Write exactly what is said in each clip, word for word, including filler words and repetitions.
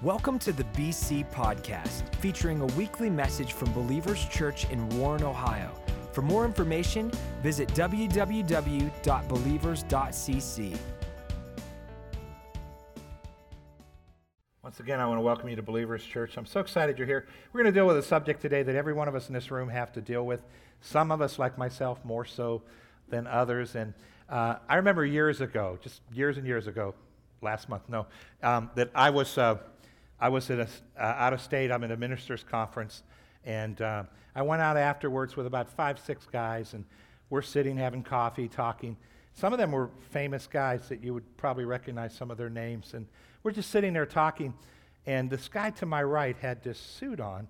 Welcome to the B C Podcast, featuring a weekly message from Believers Church in Warren, Ohio. For more information, visit w w w dot believers dot c c. Once again, I want to welcome you to Believers Church. I'm so excited you're here. We're going to deal with a subject today that every one of us in this room have to deal with. Some of us, like myself, more so than others. And uh, I remember years ago, just years and years ago, last month, no, um, that I was... Uh, I was at a, uh, out of state. I'm at a minister's conference, and uh, I went out afterwards with about five, six guys, and we're sitting, having coffee, talking. Some of them were famous guys that you would probably recognize some of their names, and we're just sitting there talking, and this guy to my right had this suit on,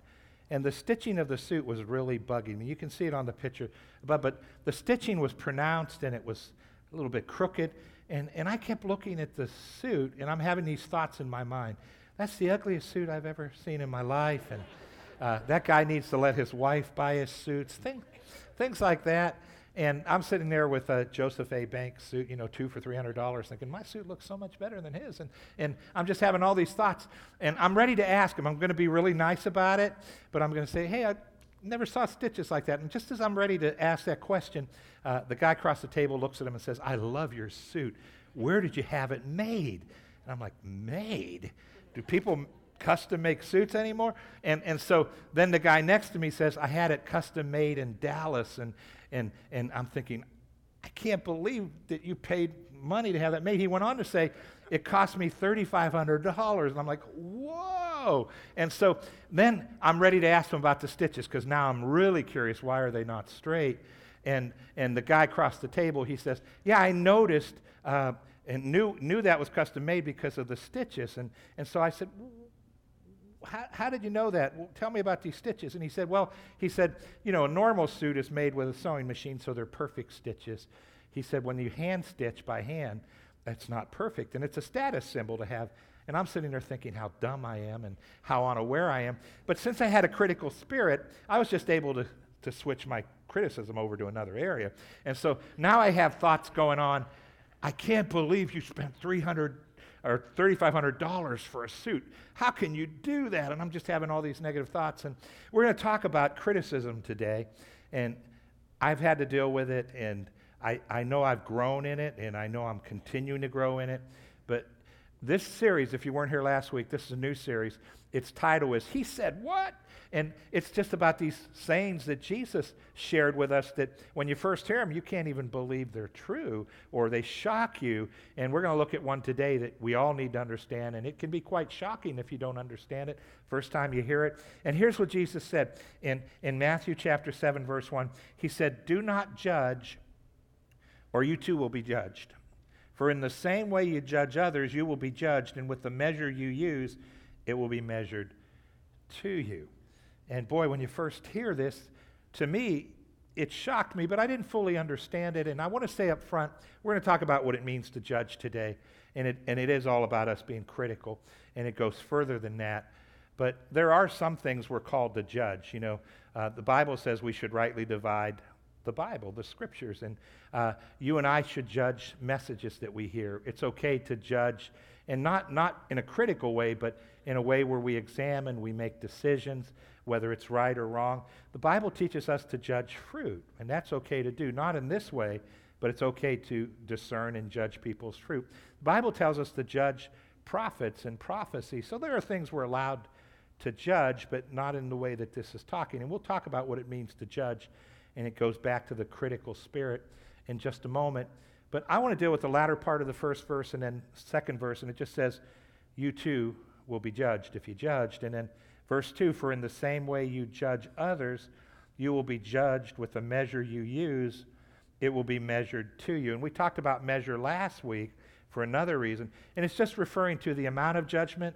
and the stitching of the suit was really bugging me. You can see it on the picture, but, but the stitching was pronounced, and it was a little bit crooked, and, and I kept looking at the suit, and I'm having these thoughts in my mind. That's the ugliest suit I've ever seen in my life, and uh, that guy needs to let his wife buy his suits, things, things like that. And I'm sitting there with a Joseph A. Banks suit, you know, two for three hundred dollars, thinking, my suit looks so much better than his. And, and I'm just having all these thoughts, and I'm ready to ask him. I'm going to be really nice about it, but I'm going to say, hey, I never saw stitches like that. And just as I'm ready to ask that question, uh, the guy across the table looks at him and says, I love your suit. Where did you have it made? And I'm like, made? Do people custom make suits anymore? And and so then the guy next to me says, I had it custom made in Dallas. And and and I'm thinking, I can't believe that you paid money to have that made. He went on to say, it cost me three thousand five hundred dollars. And I'm like, whoa. And so then I'm ready to ask him about the stitches, because now I'm really curious, why are they not straight? And and the guy across the table, he says, yeah, I noticed uh, and knew knew that was custom made because of the stitches. And, and so I said, how, how did you know that? Well, tell me about these stitches. And he said, well, he said, you know, a normal suit is made with a sewing machine, so they're perfect stitches. He said, when you hand stitch by hand, that's not perfect. And it's a status symbol to have. And I'm sitting there thinking how dumb I am and how unaware I am. But since I had a critical spirit, I was just able to, to switch my criticism over to another area. And so now I have thoughts going on. I can't believe you spent three hundred or three thousand five hundred dollars for a suit. How can you do that? And I'm just having all these negative thoughts. And we're going to talk about criticism today. And I've had to deal with it, and I, I know I've grown in it, and I know I'm continuing to grow in it. But this series, if you weren't here last week, this is a new series. Its title is, He Said What? And it's just about these sayings that Jesus shared with us that when you first hear them, you can't even believe they're true or they shock you. And we're going to look at one today that we all need to understand, and it can be quite shocking if you don't understand it first time you hear it. And here's what Jesus said in, in Matthew chapter seven, verse one. He said, do not judge, or you too will be judged. For in the same way you judge others, you will be judged, and with the measure you use, it will be measured to you. And boy, when you first hear this, to me, it shocked me, but I didn't fully understand it. And I want to say up front, we're going to talk about what it means to judge today. And it and it is all about us being critical, and it goes further than that. But there are some things we're called to judge. You know, uh, the Bible says we should rightly divide the Bible, the Scriptures. And uh, you and I should judge messages that we hear. It's okay to judge, and not, not in a critical way, but in a way where we examine, we make decisions, whether it's right or wrong. The Bible teaches us to judge fruit, and that's okay to do. Not in this way, but it's okay to discern and judge people's fruit. The Bible tells us to judge prophets and prophecy. So there are things we're allowed to judge, but not in the way that this is talking. And we'll talk about what it means to judge, and it goes back to the critical spirit in just a moment. But I want to deal with the latter part of the first verse and then second verse, and it just says, you too will be judged if you judged. And then verse two, for in the same way you judge others, you will be judged with the measure you use, it will be measured to you. And we talked about measure last week for another reason, and it's just referring to the amount of judgment,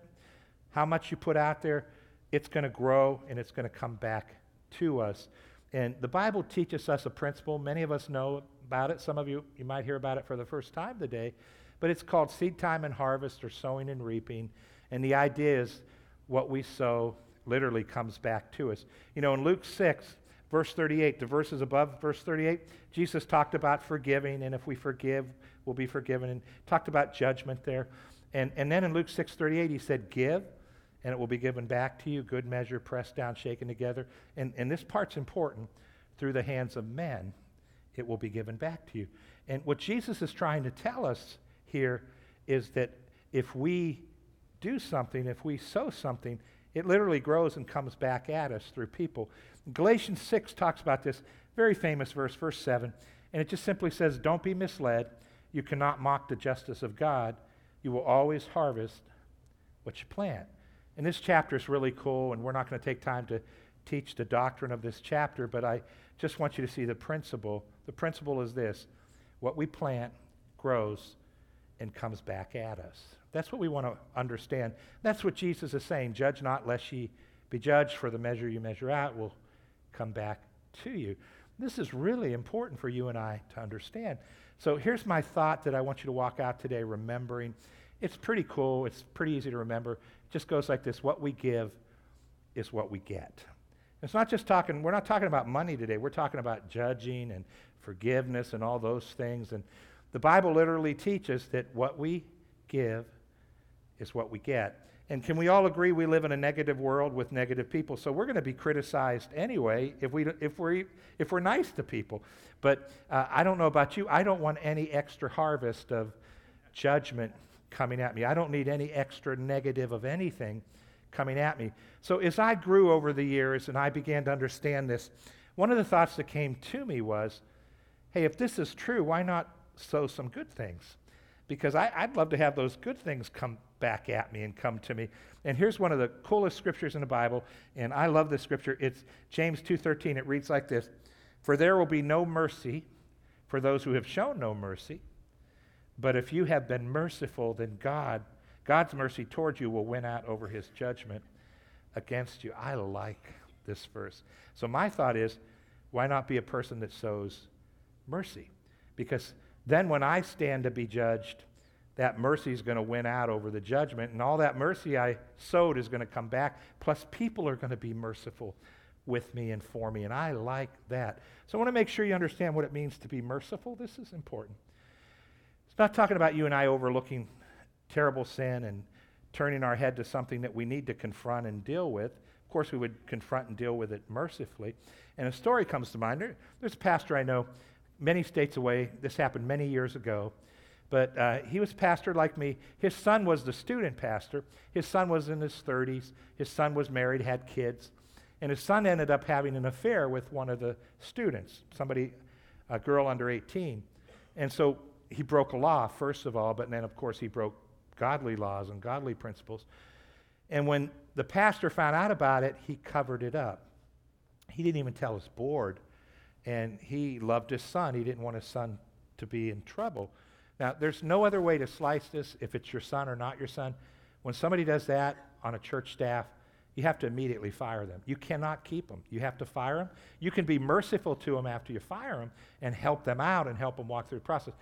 how much you put out there. It's going to grow, and it's going to come back to us. And the Bible teaches us a principle. Many of us know about it. Some of you, you might hear about it for the first time today, but it's called seed time and harvest, or sowing and reaping. And the idea is what we sow literally comes back to us. You know, in Luke six, verse thirty-eight, the verses above verse thirty-eight, Jesus talked about forgiving, and if we forgive, we'll be forgiven, and talked about judgment there. And, and then in Luke six thirty-eight, he said, give, and it will be given back to you, good measure, pressed down, shaken together. And, and this part's important. Through the hands of men, it will be given back to you. And what Jesus is trying to tell us here is that if we do something, if we sow something, it literally grows and comes back at us through people. Galatians six talks about this very famous verse, verse seven, and it just simply says, don't be misled. You cannot mock the justice of God. You will always harvest what you plant. And this chapter is really cool, and we're not going to take time to teach the doctrine of this chapter, but I just want you to see the principle. The principle is this: what we plant grows and comes back at us. That's what we want to understand. That's what Jesus is saying. Judge not, lest ye be judged, for the measure you measure out will come back to you. This is really important for you and I to understand. So here's my thought that I want you to walk out today remembering. It's pretty cool. It's pretty easy to remember. It just goes like this: what we give is what we get. It's not just talking, we're not talking about money today. We're talking about judging and forgiveness and all those things. And the Bible literally teaches that what we give is what we get. And can we all agree we live in a negative world with negative people? So we're going to be criticized anyway if, we, if, we're, if we're nice to people. But uh, I don't know about you. I don't want any extra harvest of judgment coming at me. I don't need any extra negative of anything coming at me. So as I grew over the years and I began to understand this, one of the thoughts that came to me was, hey, if this is true, why not sow some good things? Because I, I'd love to have those good things come back at me and come to me. And here's one of the coolest scriptures in the Bible, and I love this scripture. It's James two thirteen. It reads like this: for there will be no mercy for those who have shown no mercy, but if you have been merciful, then God God's mercy towards you will win out over his judgment against you. I like this verse. So my thought is, why not be a person that sows mercy? Because then when I stand to be judged, that mercy is going to win out over the judgment, and all that mercy I sowed is going to come back, plus people are going to be merciful with me and for me, and I like that. So I want to make sure you understand what it means to be merciful. This is important. It's not talking about you and I overlooking terrible sin and turning our head to something that we need to confront and deal with. Of course, we would confront and deal with it mercifully. And a story comes to mind. There, there's a pastor I know many states away. This happened many years ago. But uh, he was pastor like me. His son was the student pastor. His son was in his thirties. His son was married, had kids. And his son ended up having an affair with one of the students, somebody, a girl under eighteen. And so he broke a law, first of all, but then, of course, he broke godly laws and godly principles. And when the pastor found out about it, he covered it up. He didn't even tell his board, and he loved his son. He didn't want his son to be in trouble. Now, there's no other way to slice this, if it's your son or not your son. When somebody does that on a church staff, you have to immediately fire them. You cannot keep them. You have to fire them. You can be merciful to them after you fire them and help them out and help them walk through the process.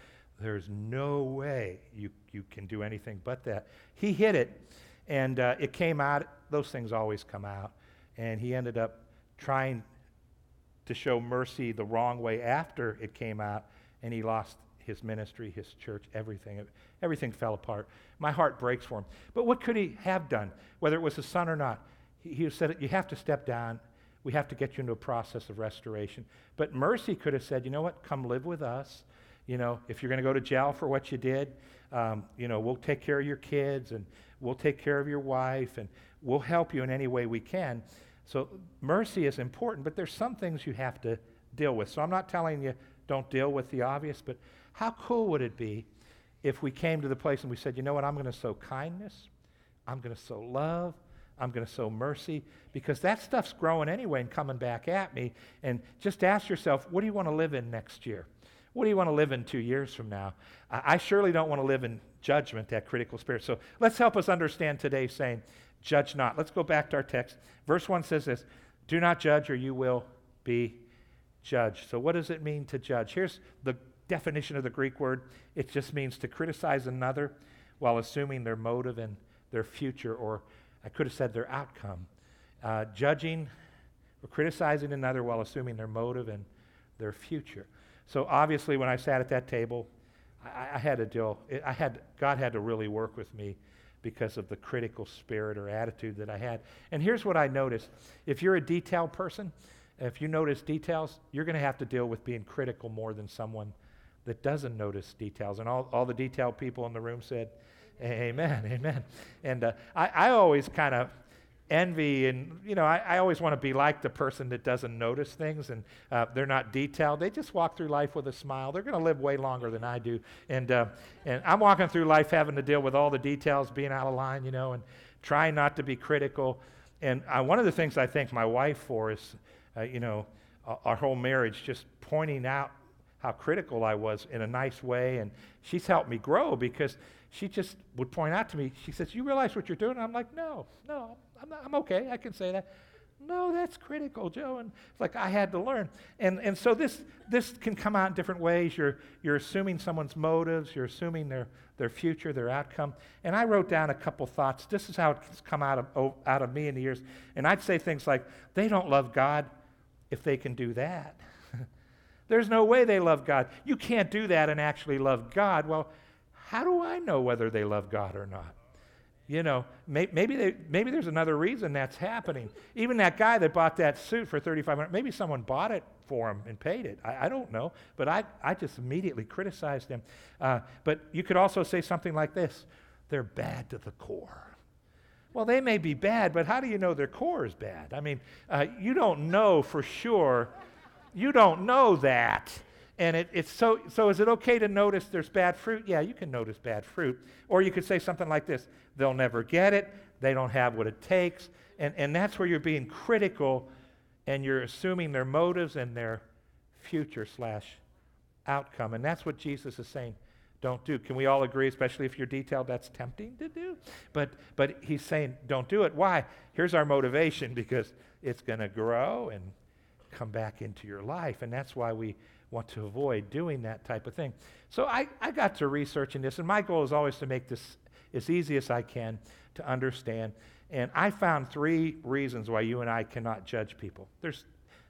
There's no way you, you can do anything but that. He hit it, and uh, it came out. Those things always come out. And he ended up trying to show mercy the wrong way after it came out, and he lost his ministry, his church, everything. Everything fell apart. My heart breaks for him. But what could he have done, whether it was his son or not? He, he said, you have to step down. We have to get you into a process of restoration. But mercy could have said, you know what, come live with us. You know, if you're going to go to jail for what you did, um, you know, we'll take care of your kids, and we'll take care of your wife, and we'll help you in any way we can. So mercy is important, but there's some things you have to deal with. So I'm not telling you don't deal with the obvious, but how cool would it be if we came to the place and we said, you know what, I'm going to sow kindness, I'm going to sow love, I'm going to sow mercy, because that stuff's growing anyway and coming back at me. And just ask yourself, what do you want to live in next year? What do you want to live in two years from now? I surely don't want to live in judgment, that critical spirit. So let's help us understand today saying, judge not. Let's go back to our text. Verse one says this: do not judge or you will be judged. So what does it mean to judge? Here's the definition of the Greek word. It just means to criticize another while assuming their motive and their future, or I could have said their outcome. Uh, judging or criticizing another while assuming their motive and their future. So obviously, when I sat at that table, I, I had to deal. It, I had God had to really work with me because of the critical spirit or attitude that I had. And here's what I noticed. If you're a detail person, if you notice details, you're going to have to deal with being critical more than someone that doesn't notice details. And all, all the detail people in the room said, amen, amen. And uh, I, I always kind of envy, and, you know, I, I always want to be like the person that doesn't notice things, and uh, they're not detailed. They just walk through life with a smile. They're going to live way longer than I do. And uh, and I'm walking through life having to deal with all the details, being out of line, you know, and trying not to be critical. And uh, one of the things I thank my wife for is, uh, you know, our whole marriage, just pointing out how critical I was in a nice way. And she's helped me grow because she just would point out to me, she says, you realize what you're doing? And I'm like, no, no, I'm, not, I'm okay, I can say that. No, that's critical, Joe. And it's like I had to learn. And and so this this can come out in different ways. You're you're assuming someone's motives, you're assuming their, their future, their outcome. And I wrote down a couple thoughts. This is how it's come out of out of me in the years. And I'd say things like, they don't love God if they can do that. There's no way they love God. You can't do that and actually love God. Well, how do I know whether they love God or not? You know, may, maybe they, maybe there's another reason that's happening. Even that guy that bought that suit for thirty-five hundred dollars, maybe someone bought it for him and paid it. I, I don't know, but I, I just immediately criticized him. Uh, but you could also say something like this, they're bad to the core. Well, they may be bad, but how do you know their core is bad? I mean, uh, you don't know for sure. You don't know that. And it, it's so, so is it okay to notice there's bad fruit? Yeah, you can notice bad fruit. Or you could say something like this, they'll never get it, they don't have what it takes. And, and that's where you're being critical and you're assuming their motives and their future slash outcome. And that's what Jesus is saying, don't do. Can we all agree, especially if you're detailed, that's tempting to do? But, but he's saying, don't do it. Why? Here's our motivation, because it's going to grow and come back into your life. And that's why we want to avoid doing that type of thing. So I, I got to researching this, and my goal is always to make this as easy as I can to understand. And I found three reasons why you and I cannot judge people. There's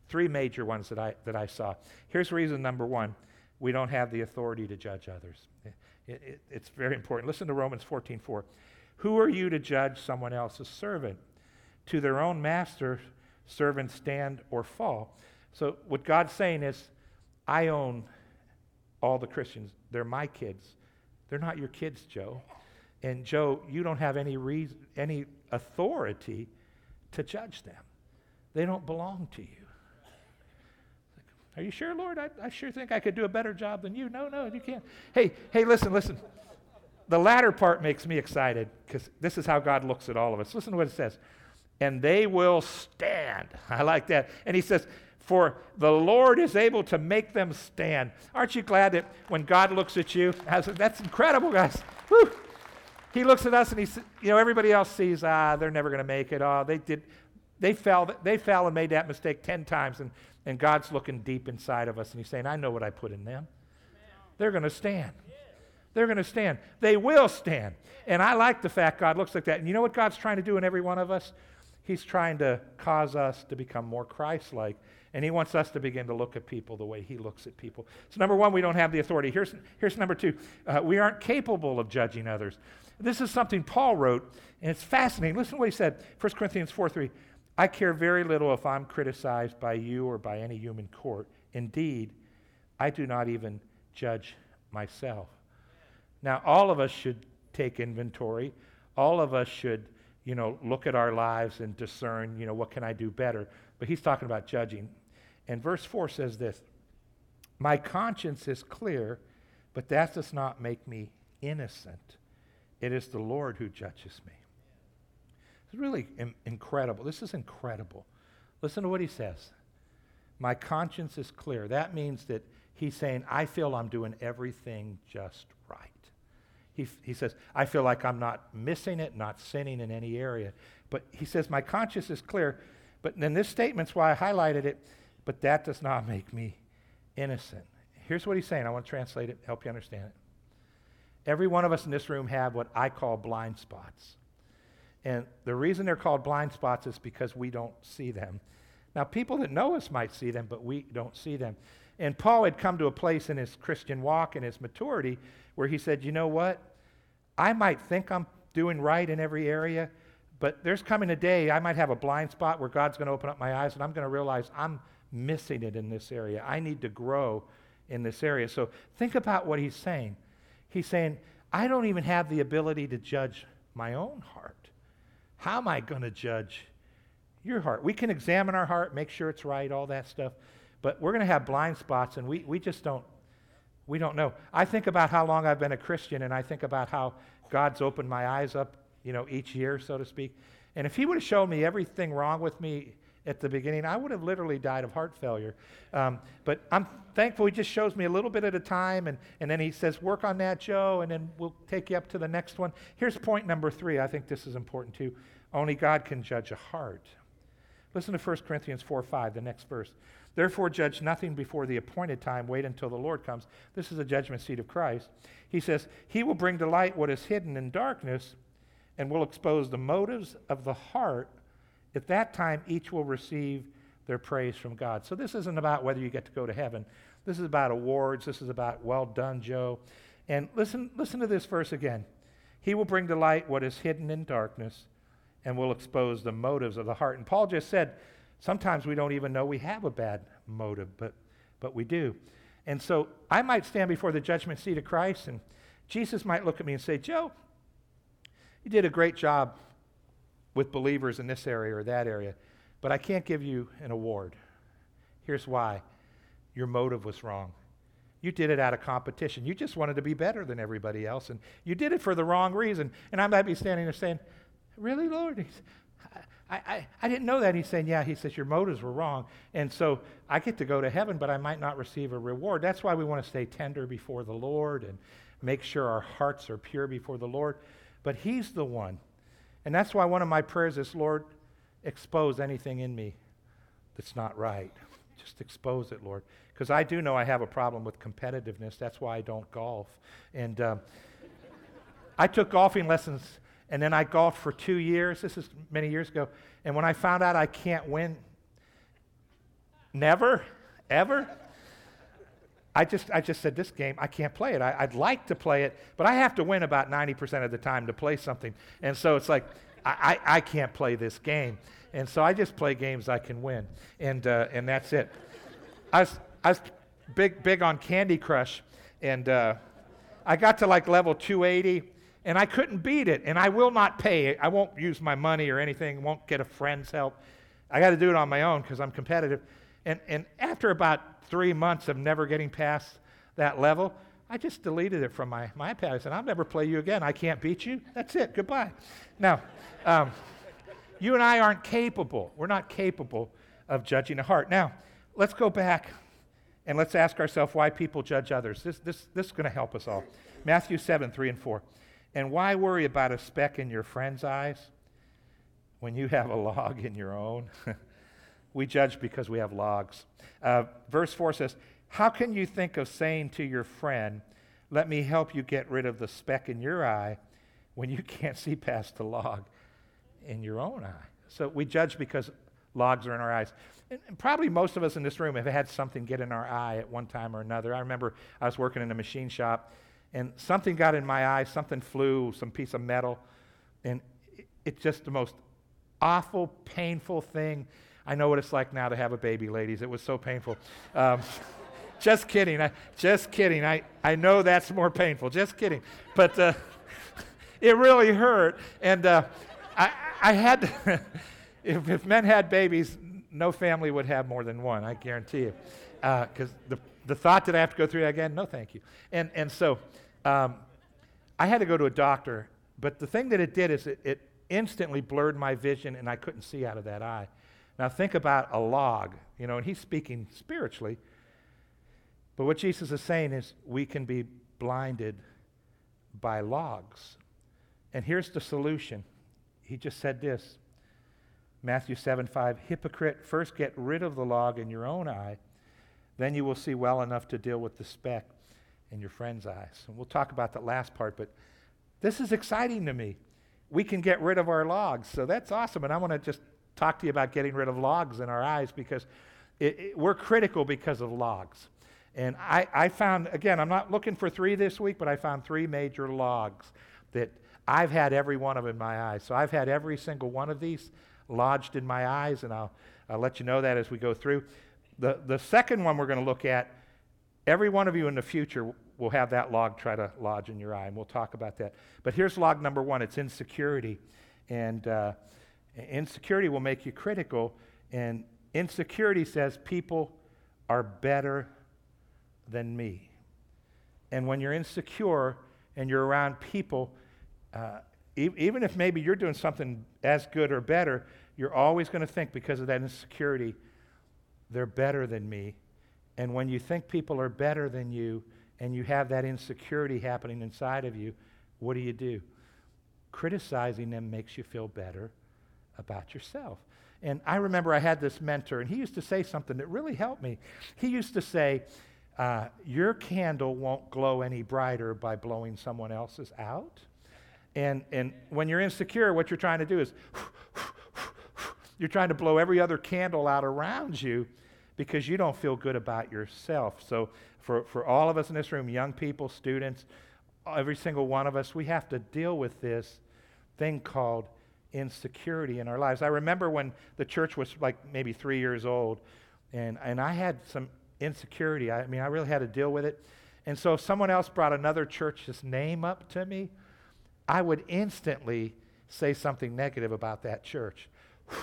three major ones that I that I saw. Here's reason number one. We don't have the authority to judge others. It, it, it's very important. Listen to Romans fourteen four. Who are you to judge someone else's servant? To their own master, servants stand or fall. So what God's saying is, I own all the Christians. They're my kids. They're not your kids, Joe. And Joe, you don't have any reason, any authority to judge them. They don't belong to you. Are you sure, Lord? I, I sure think I could do a better job than you. No, no, you can't. Hey, hey, listen, listen. The latter part makes me excited because this is how God looks at all of us. Listen to what it says. And they will stand. I like that. And he says, for the Lord is able to make them stand. Aren't you glad that when God looks at you, that's incredible, guys. Woo. He looks at us and he, you know, everybody else sees, ah, they're never going to make it. Oh, they did, they fell, they fell and made that mistake ten times, and, and God's looking deep inside of us and he's saying, I know what I put in them. They're going to stand. They're going to stand. They will stand. And I like the fact God looks like that. And you know what God's trying to do in every one of us? He's trying to cause us to become more Christ-like. And he wants us to begin to look at people the way he looks at people. So number one, we don't have the authority. Here's, here's number two. Uh, we aren't capable of judging others. This is something Paul wrote, and it's fascinating. Listen to what he said, First Corinthians four three. I care very little if I'm criticized by you or by any human court. Indeed, I do not even judge myself. Now, all of us should take inventory. All of us should, you know, look at our lives and discern, you know, what can I do better? But he's talking about judging. And verse four says this, my conscience is clear, but that does not make me innocent. It is the Lord who judges me. It's really im- incredible. This is incredible. Listen to what he says. My conscience is clear. That means that he's saying, I feel I'm doing everything just right. He, f- he says, I feel like I'm not missing it, not sinning in any area. But he says, my conscience is clear. But then this statement's why I highlighted it. But that does not make me innocent. Here's what he's saying. I want to translate it, help you understand it. Every one of us in this room have what I call blind spots. And the reason they're called blind spots is because we don't see them. Now, people that know us might see them, but we don't see them. And Paul had come to a place in his Christian walk and his maturity where he said, you know what? I might think I'm doing right in every area, but there's coming a day I might have a blind spot where God's going to open up my eyes and I'm going to realize I'm missing it in this area. I need to grow in this area. So think about what he's saying. He's saying, I don't even have the ability to judge my own heart. How am I going to judge your heart? We can examine our heart, make sure it's right, all that stuff, but we're going to have blind spots, and we, we just don't, we don't know. I think about how long I've been a Christian, and I think about how God's opened my eyes up, you know, each year, so to speak. And if he would have shown me everything wrong with me at the beginning, I would have literally died of heart failure. Um, but I'm thankful he just shows me a little bit at a time, and, and then he says, work on that, Joe, and then we'll take you up to the next one. Here's point number three. I think this is important, too. Only God can judge a heart. Listen to First Corinthians four five, the next verse. Therefore, judge nothing before the appointed time. Wait until the Lord comes. This is the judgment seat of Christ. He says, he will bring to light what is hidden in darkness and will expose the motives of the heart. At that time, each will receive their praise from God. So this isn't about whether you get to go to heaven. This is about awards. This is about, well done, Joe. And listen, listen to this verse again. He will bring to light what is hidden in darkness and will expose the motives of the heart. And Paul just said, sometimes we don't even know we have a bad motive, but but we do. And so I might stand before the judgment seat of Christ, and Jesus might look at me and say, Joe, you did a great job with believers in this area or that area, but I can't give you an award. Here's why. Your motive was wrong. You did it out of competition. You just wanted to be better than everybody else, and you did it for the wrong reason. And I might be standing there saying, really, Lord? He's, I, I, I didn't know that. He's saying, yeah, he says, your motives were wrong. And so I get to go to heaven, but I might not receive a reward. That's why we want to stay tender before the Lord and make sure our hearts are pure before the Lord. But he's the one. And that's why one of my prayers is, Lord, expose anything in me that's not right. Just expose it, Lord. Because I do know I have a problem with competitiveness. That's why I don't golf. And um, I took golfing lessons, and then I golfed for two years. This is many years ago. And when I found out I can't win, never, ever, I just I just said, this game, I can't play it. I, I'd like to play it, but I have to win about ninety percent of the time to play something. And so it's like, I, I, I can't play this game. And so I just play games I can win. And uh, and that's it. I was, I was big, big on Candy Crush. And uh, I got to like level two eighty. And I couldn't beat it, and I will not pay. I won't use my money or anything, won't get a friend's help. I got to do it on my own because I'm competitive. And and after about three months of never getting past that level, I just deleted it from my, my iPad. I said, I'll never play you again. I can't beat you. That's it. Goodbye. Now, um, you and I aren't capable. We're not capable of judging a heart. Now, let's go back, and let's ask ourselves why people judge others. This, this, this is going to help us all. Matthew seven, three and four. And why worry about a speck in your friend's eyes when you have a log in your own? We judge because we have logs. Uh, verse four says, how can you think of saying to your friend, let me help you get rid of the speck in your eye when you can't see past the log in your own eye? So we judge because logs are in our eyes. And, and probably most of us in this room have had something get in our eye at one time or another. I remember I was working in a machine shop, and something got in my eye, something flew, some piece of metal, and it's it just the most awful, painful thing. I know what it's like now to have a baby, ladies. It was so painful. Um, just kidding. I, just kidding. I, I know that's more painful. Just kidding. But uh, it really hurt, and uh, I, I had to, if, if men had babies, no family would have more than one, I guarantee you, because uh, the The thought that I have to go through that again, no thank you. And and so um, I had to go to a doctor, but the thing that it did is it, it instantly blurred my vision, and I couldn't see out of that eye. Now think about a log, you know, and he's speaking spiritually, but what Jesus is saying is we can be blinded by logs. And here's the solution. He just said this, Matthew seven five, hypocrite, first get rid of the log in your own eye, then you will see well enough to deal with the speck in your friend's eyes. And we'll talk about that last part, but this is exciting to me. We can get rid of our logs, so that's awesome. And I want to just talk to you about getting rid of logs in our eyes because it, it, we're critical because of logs. And I, I found, again, I'm not looking for three this week, but I found three major logs that I've had every one of them in my eyes. So I've had every single one of these lodged in my eyes, and I'll, I'll let you know that as we go through. The, the second one we're going to look at, every one of you in the future will have that log try to lodge in your eye, and we'll talk about that. But here's log number one. It's insecurity. And uh, insecurity will make you critical, and insecurity says people are better than me. And when you're insecure and you're around people, uh, e- even if maybe you're doing something as good or better, you're always going to think, because of that insecurity, they're better than me. And when you think people are better than you and you have that insecurity happening inside of you, what do you do? Criticizing them makes you feel better about yourself. And I remember I had this mentor, and he used to say something that really helped me. He used to say, uh, your candle won't glow any brighter by blowing someone else's out. And and when you're insecure, what you're trying to do is you're trying to blow every other candle out around you because you don't feel good about yourself. So for, for all of us in this room, young people, students, every single one of us, we have to deal with this thing called insecurity in our lives. I remember when the church was like maybe three years old, and, and I had some insecurity. I mean, I really had to deal with it. And so if someone else brought another church's name up to me, I would instantly say something negative about that church. Whew,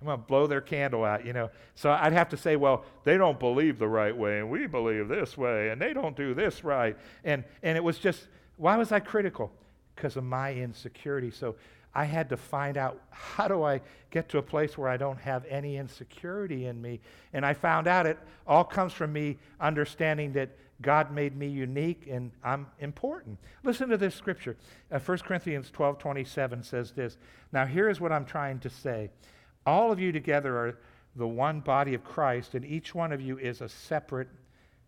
I'm going to blow their candle out, you know. So I'd have to say, well, they don't believe the right way, and we believe this way, and they don't do this right. And, and it was just, why was I critical? Because of my insecurity. So I had to find out, how do I get to a place where I don't have any insecurity in me? And I found out it all comes from me understanding that God made me unique and I'm important. Listen to this scripture. Uh, First Corinthians twelve twenty-seven says this. Now here is what I'm trying to say. All of you together are the one body of Christ, and each one of you is a separate,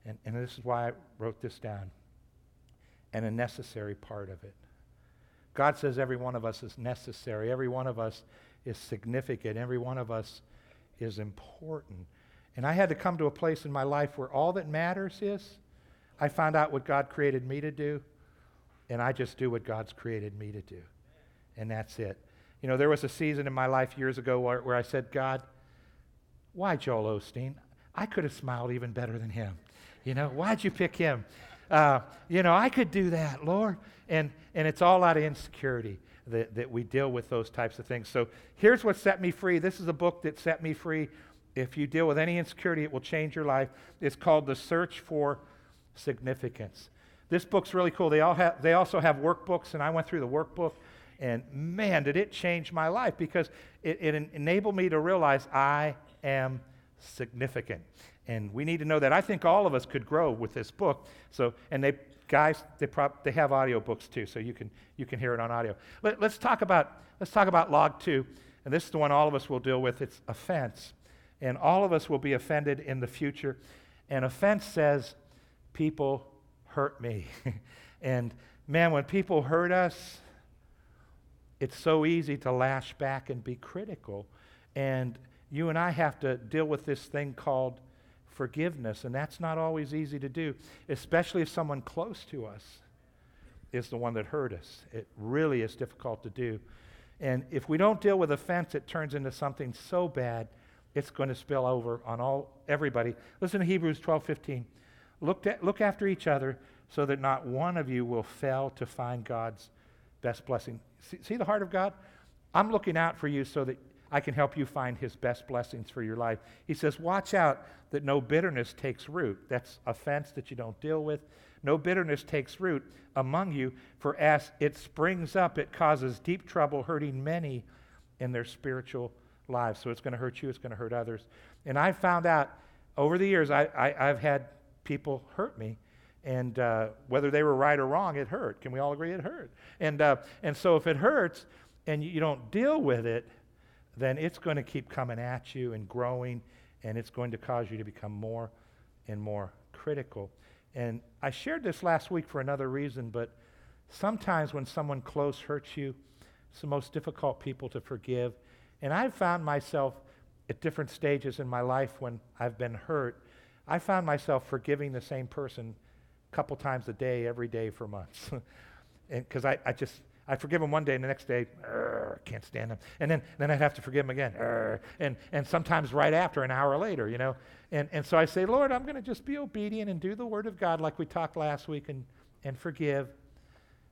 and, and this is why I wrote this down, and a necessary part of it. God says every one of us is necessary. Every one of us is significant. Every one of us is important. And I had to come to a place in my life where all that matters is I found out what God created me to do, and I just do what God's created me to do. And that's it. You know, there was a season in my life years ago where, where I said, God, why Joel Osteen? I could have smiled even better than him. You know, why'd you pick him? Uh, you know, I could do that, Lord. And and it's all out of insecurity that, that we deal with those types of things. So here's what set me free. This is a book that set me free. If you deal with any insecurity, it will change your life. It's called The Search for Significance. This book's really cool. They all have. They also have workbooks, and I went through the workbook, and man, did it change my life, because it, it enabled me to realize I am significant. And we need to know that. I think all of us could grow with this book. So, and they guys, they prop, they have audiobooks too, so you can you can hear it on audio. Let, let's talk about let's talk about log two, and this is the one all of us will deal with. It's offense, and all of us will be offended in the future. And offense says, people hurt me, and man, when people hurt us, it's so easy to lash back and be critical, and you and I have to deal with this thing called forgiveness, and that's not always easy to do, especially if someone close to us is the one that hurt us. It really is difficult to do. And if we don't deal with offense, it turns into something so bad, it's going to spill over on all everybody. Listen to Hebrews twelve fifteen. Look, to, look after each other so that not one of you will fail to find God's best blessing. See, see the heart of God? I'm looking out for you so that I can help you find his best blessings for your life. He says, watch out that no bitterness takes root. That's offense that you don't deal with. No bitterness takes root among you, for as it springs up, it causes deep trouble, hurting many in their spiritual lives. So it's going to hurt you, it's going to hurt others. And I found out over the years, I, I, I've had people hurt me, and uh, whether they were right or wrong, it hurt. Can we all agree it hurt? And uh, and so if it hurts and you don't deal with it, then it's going to keep coming at you and growing, and it's going to cause you to become more and more critical. And I shared this last week for another reason, but sometimes when someone close hurts you, it's the most difficult people to forgive. And I've found myself at different stages in my life when I've been hurt, I found myself forgiving the same person a couple times a day, every day for months. Because I, I just, I forgive him one day, and the next day, can't stand him. And then, then I'd have to forgive him again. Arr, and and sometimes right after, an hour later, you know. And and so I say, Lord, I'm going to just be obedient and do the word of God like we talked last week and, and forgive.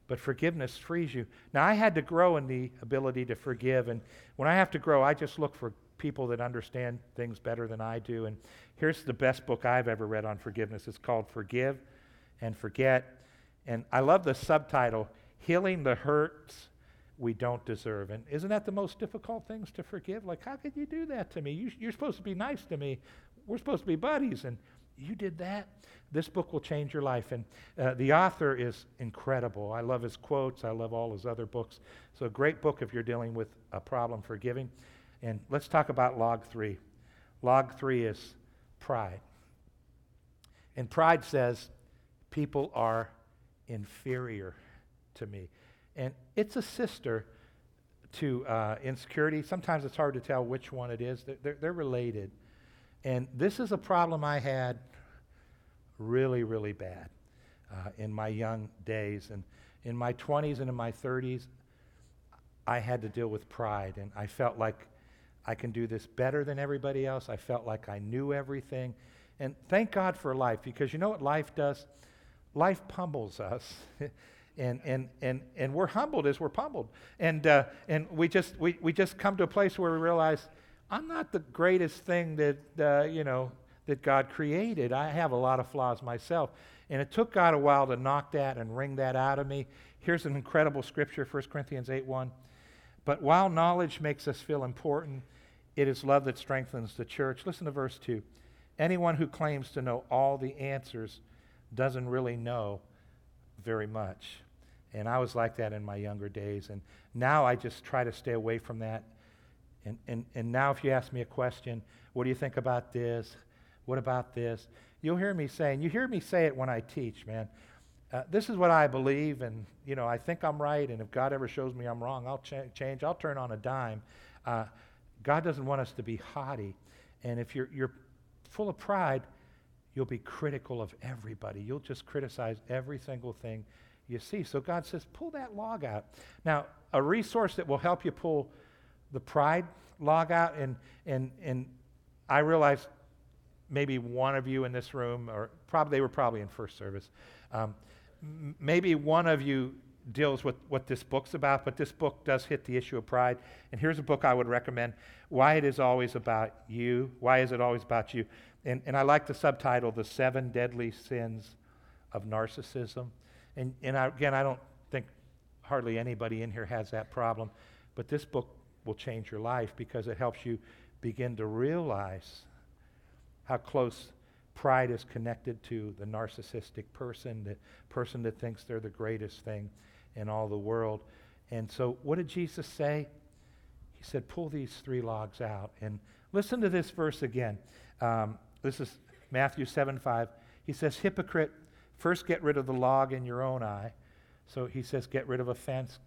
But forgiveness frees you. Now, I had to grow in the ability to forgive. And when I have to grow, I just look for people that understand things better than I do. And here's the best book I've ever read on forgiveness. It's called Forgive and Forget. And I love the subtitle, Healing the Hurts We Don't Deserve. And isn't that the most difficult things to forgive? Like, how could you do that to me? You, you're supposed to be nice to me. We're supposed to be buddies, and you did that. This book will change your life. And uh, the author is incredible. I love his quotes. I love all his other books. So a great book if you're dealing with a problem forgiving. And let's talk about log three. Log three is pride. And pride says, people are inferior to me. And it's a sister to uh, insecurity. Sometimes it's hard to tell which one it is. They're, they're, they're related. And this is a problem I had really, really bad uh, in my young days. And in my twenties and in my thirties, I had to deal with pride. And I felt like I can do this better than everybody else. I felt like I knew everything. And thank God for life, because you know what life does? Life humbles us. And and and and we're humbled as we're pummeled, and uh, and we just we, we just come to a place where we realize I'm not the greatest thing that uh, you know that God created. I have a lot of flaws myself, and it took God a while to knock that and wring that out of me. Here's an incredible scripture, First Corinthians eight one. But while knowledge makes us feel important, it is love that strengthens the church. Listen to verse two. Anyone who claims to know all the answers doesn't really know very much. And I was like that in my younger days, and now I just try to stay away from that. And and and now if you ask me a question, what do you think about this? What about this? You'll hear me saying, you hear me say it when I teach, man. Uh, this is what I believe, and you know I think I'm right, and if God ever shows me I'm wrong, I'll ch- change, I'll turn on a dime. Uh, God doesn't want us to be haughty, and if you're you're full of pride, you'll be critical of everybody. You'll just criticize every single thing you see. So God says, pull that log out. Now, a resource that will help you pull the pride log out, and and and I realize maybe one of you in this room, or probably they were probably in first service, um, m- maybe one of you deals with what this book's about, but this book does hit the issue of pride. And here's a book I would recommend, Why It Is Always About You. Why Is It Always About You? And, and I like the subtitle, The Seven Deadly Sins of Narcissism. And, and I, again, I don't think hardly anybody in here has that problem, but this book will change your life because it helps you begin to realize how close pride is connected to the narcissistic person, the person that thinks they're the greatest thing in all the world. And so what did Jesus say? He said, pull these three logs out. And listen to this verse again. Um, This is Matthew seven five. He says, hypocrite, first get rid of the log in your own eye. So he says, get rid of offense,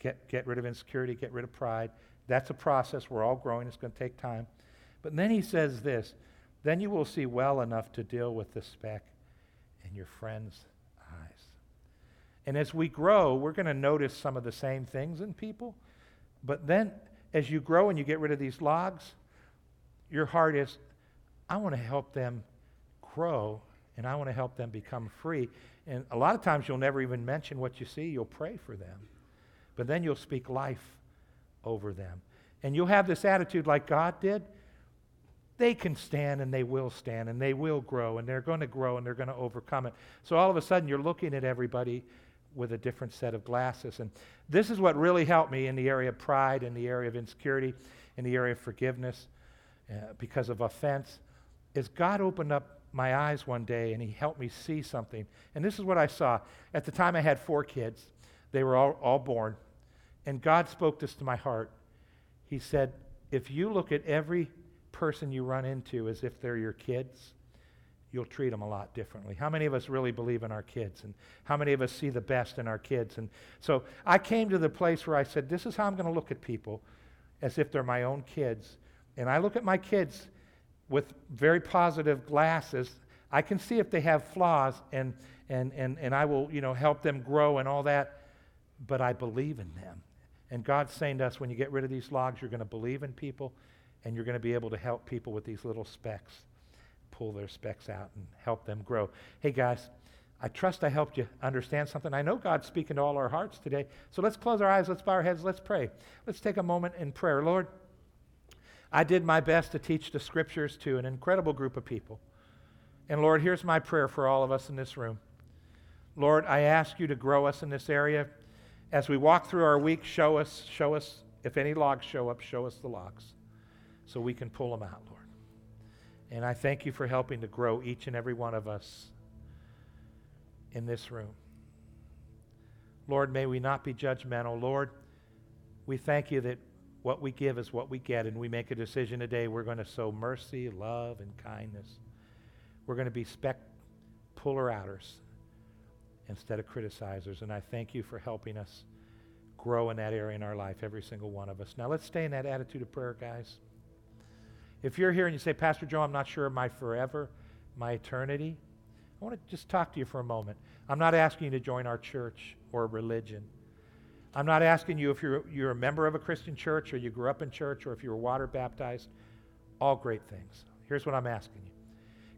get, get rid of insecurity, get rid of pride. That's a process. We're all growing. It's going to take time. But then he says this, then you will see well enough to deal with the speck in your friend's eyes. And as we grow, we're going to notice some of the same things in people. But then as you grow and you get rid of these logs, your heart is, I want to help them grow, and I want to help them become free. And a lot of times you'll never even mention what you see. You'll pray for them. But then you'll speak life over them. And you'll have this attitude like God did. They can stand, and they will stand, and they will grow, and they're going to grow, and they're going to overcome it. So all of a sudden you're looking at everybody with a different set of glasses. And this is what really helped me in the area of pride, in the area of insecurity, in the area of forgiveness, uh, because of offense. Is God opened up my eyes one day and he helped me see something. And this is what I saw. At the time I had four kids. They were all, all born. And God spoke this to my heart. He said, if you look at every person you run into as if they're your kids, you'll treat them a lot differently. How many of us really believe in our kids? And how many of us see the best in our kids? And so I came to the place where I said, this is how I'm going to look at people as if they're my own kids. And I look at my kids with very positive glasses. I can see if they have flaws, and and and and I will, you know, help them grow and all that. but I believe in them. And God's saying to us, when you get rid of these logs, you're going to believe in people, and you're going to be able to help people with these little specks, pull their specks out and help them grow. Hey, guys, I trust I helped you understand something. I know God's speaking to all our hearts today. So let's close our eyes. Let's bow our heads. Let's pray. Let's take a moment in prayer. Lord, I did my best to teach the scriptures to an incredible group of people. And Lord, here's my prayer for all of us in this room. Lord, I ask you to grow us in this area. As we walk through our week, show us, show us, if any logs show up, show us the logs so we can pull them out, Lord. And I thank you for helping to grow each and every one of us in this room. Lord, may we not be judgmental. Lord, we thank you that what we give is what we get, and we make a decision today. We're going to sow mercy, love, and kindness. We're going to be speck puller-outers instead of criticizers, and I thank you for helping us grow in that area in our life, every single one of us. Now, let's stay in that attitude of prayer, guys. If you're here and you say, Pastor Joe, I'm not sure of my forever, my eternity, I want to just talk to you for a moment. I'm not asking you to join our church or religion. I'm not asking you if you're, you're a member of a Christian church or you grew up in church or if you were water baptized. All great things. Here's what I'm asking you.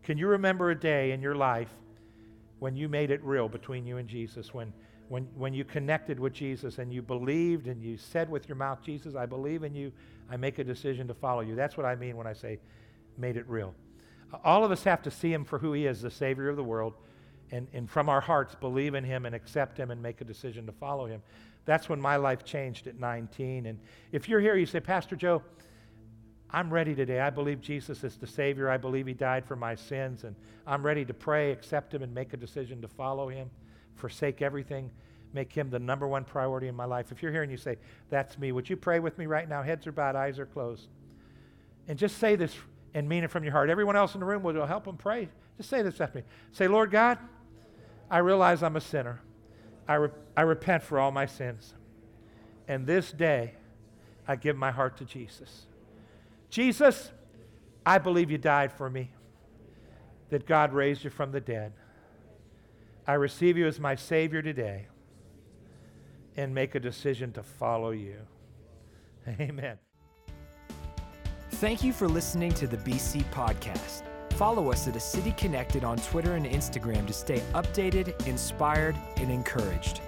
Can you remember a day in your life when you made it real between you and Jesus, when, when, when you connected with Jesus and you believed and you said with your mouth, Jesus, I believe in you. I make a decision to follow you. That's what I mean when I say made it real. All of us have to see him for who he is, the Savior of the world, and, and from our hearts believe in him and accept him and make a decision to follow him. That's when my life changed at nineteen. And if you're here, you say, Pastor Joe, I'm ready today. I believe Jesus is the Savior. I believe he died for my sins, and I'm ready to pray, accept him, and make a decision to follow him, forsake everything, make him the number one priority in my life. If you're here and you say, that's me, would you pray with me right now? Heads are bowed, eyes are closed. And just say this and mean it from your heart. Everyone else in the room will help them pray. Just say this after me. Say, Lord God, I realize I'm a sinner. I, re- I repent for all my sins. And this day, I give my heart to Jesus. Jesus, I believe you died for me, that God raised you from the dead. I receive you as my Savior today and make a decision to follow you. Amen. Thank you for listening to the B C Podcast. Follow us at A City Connected on Twitter and Instagram to stay updated, inspired, and encouraged.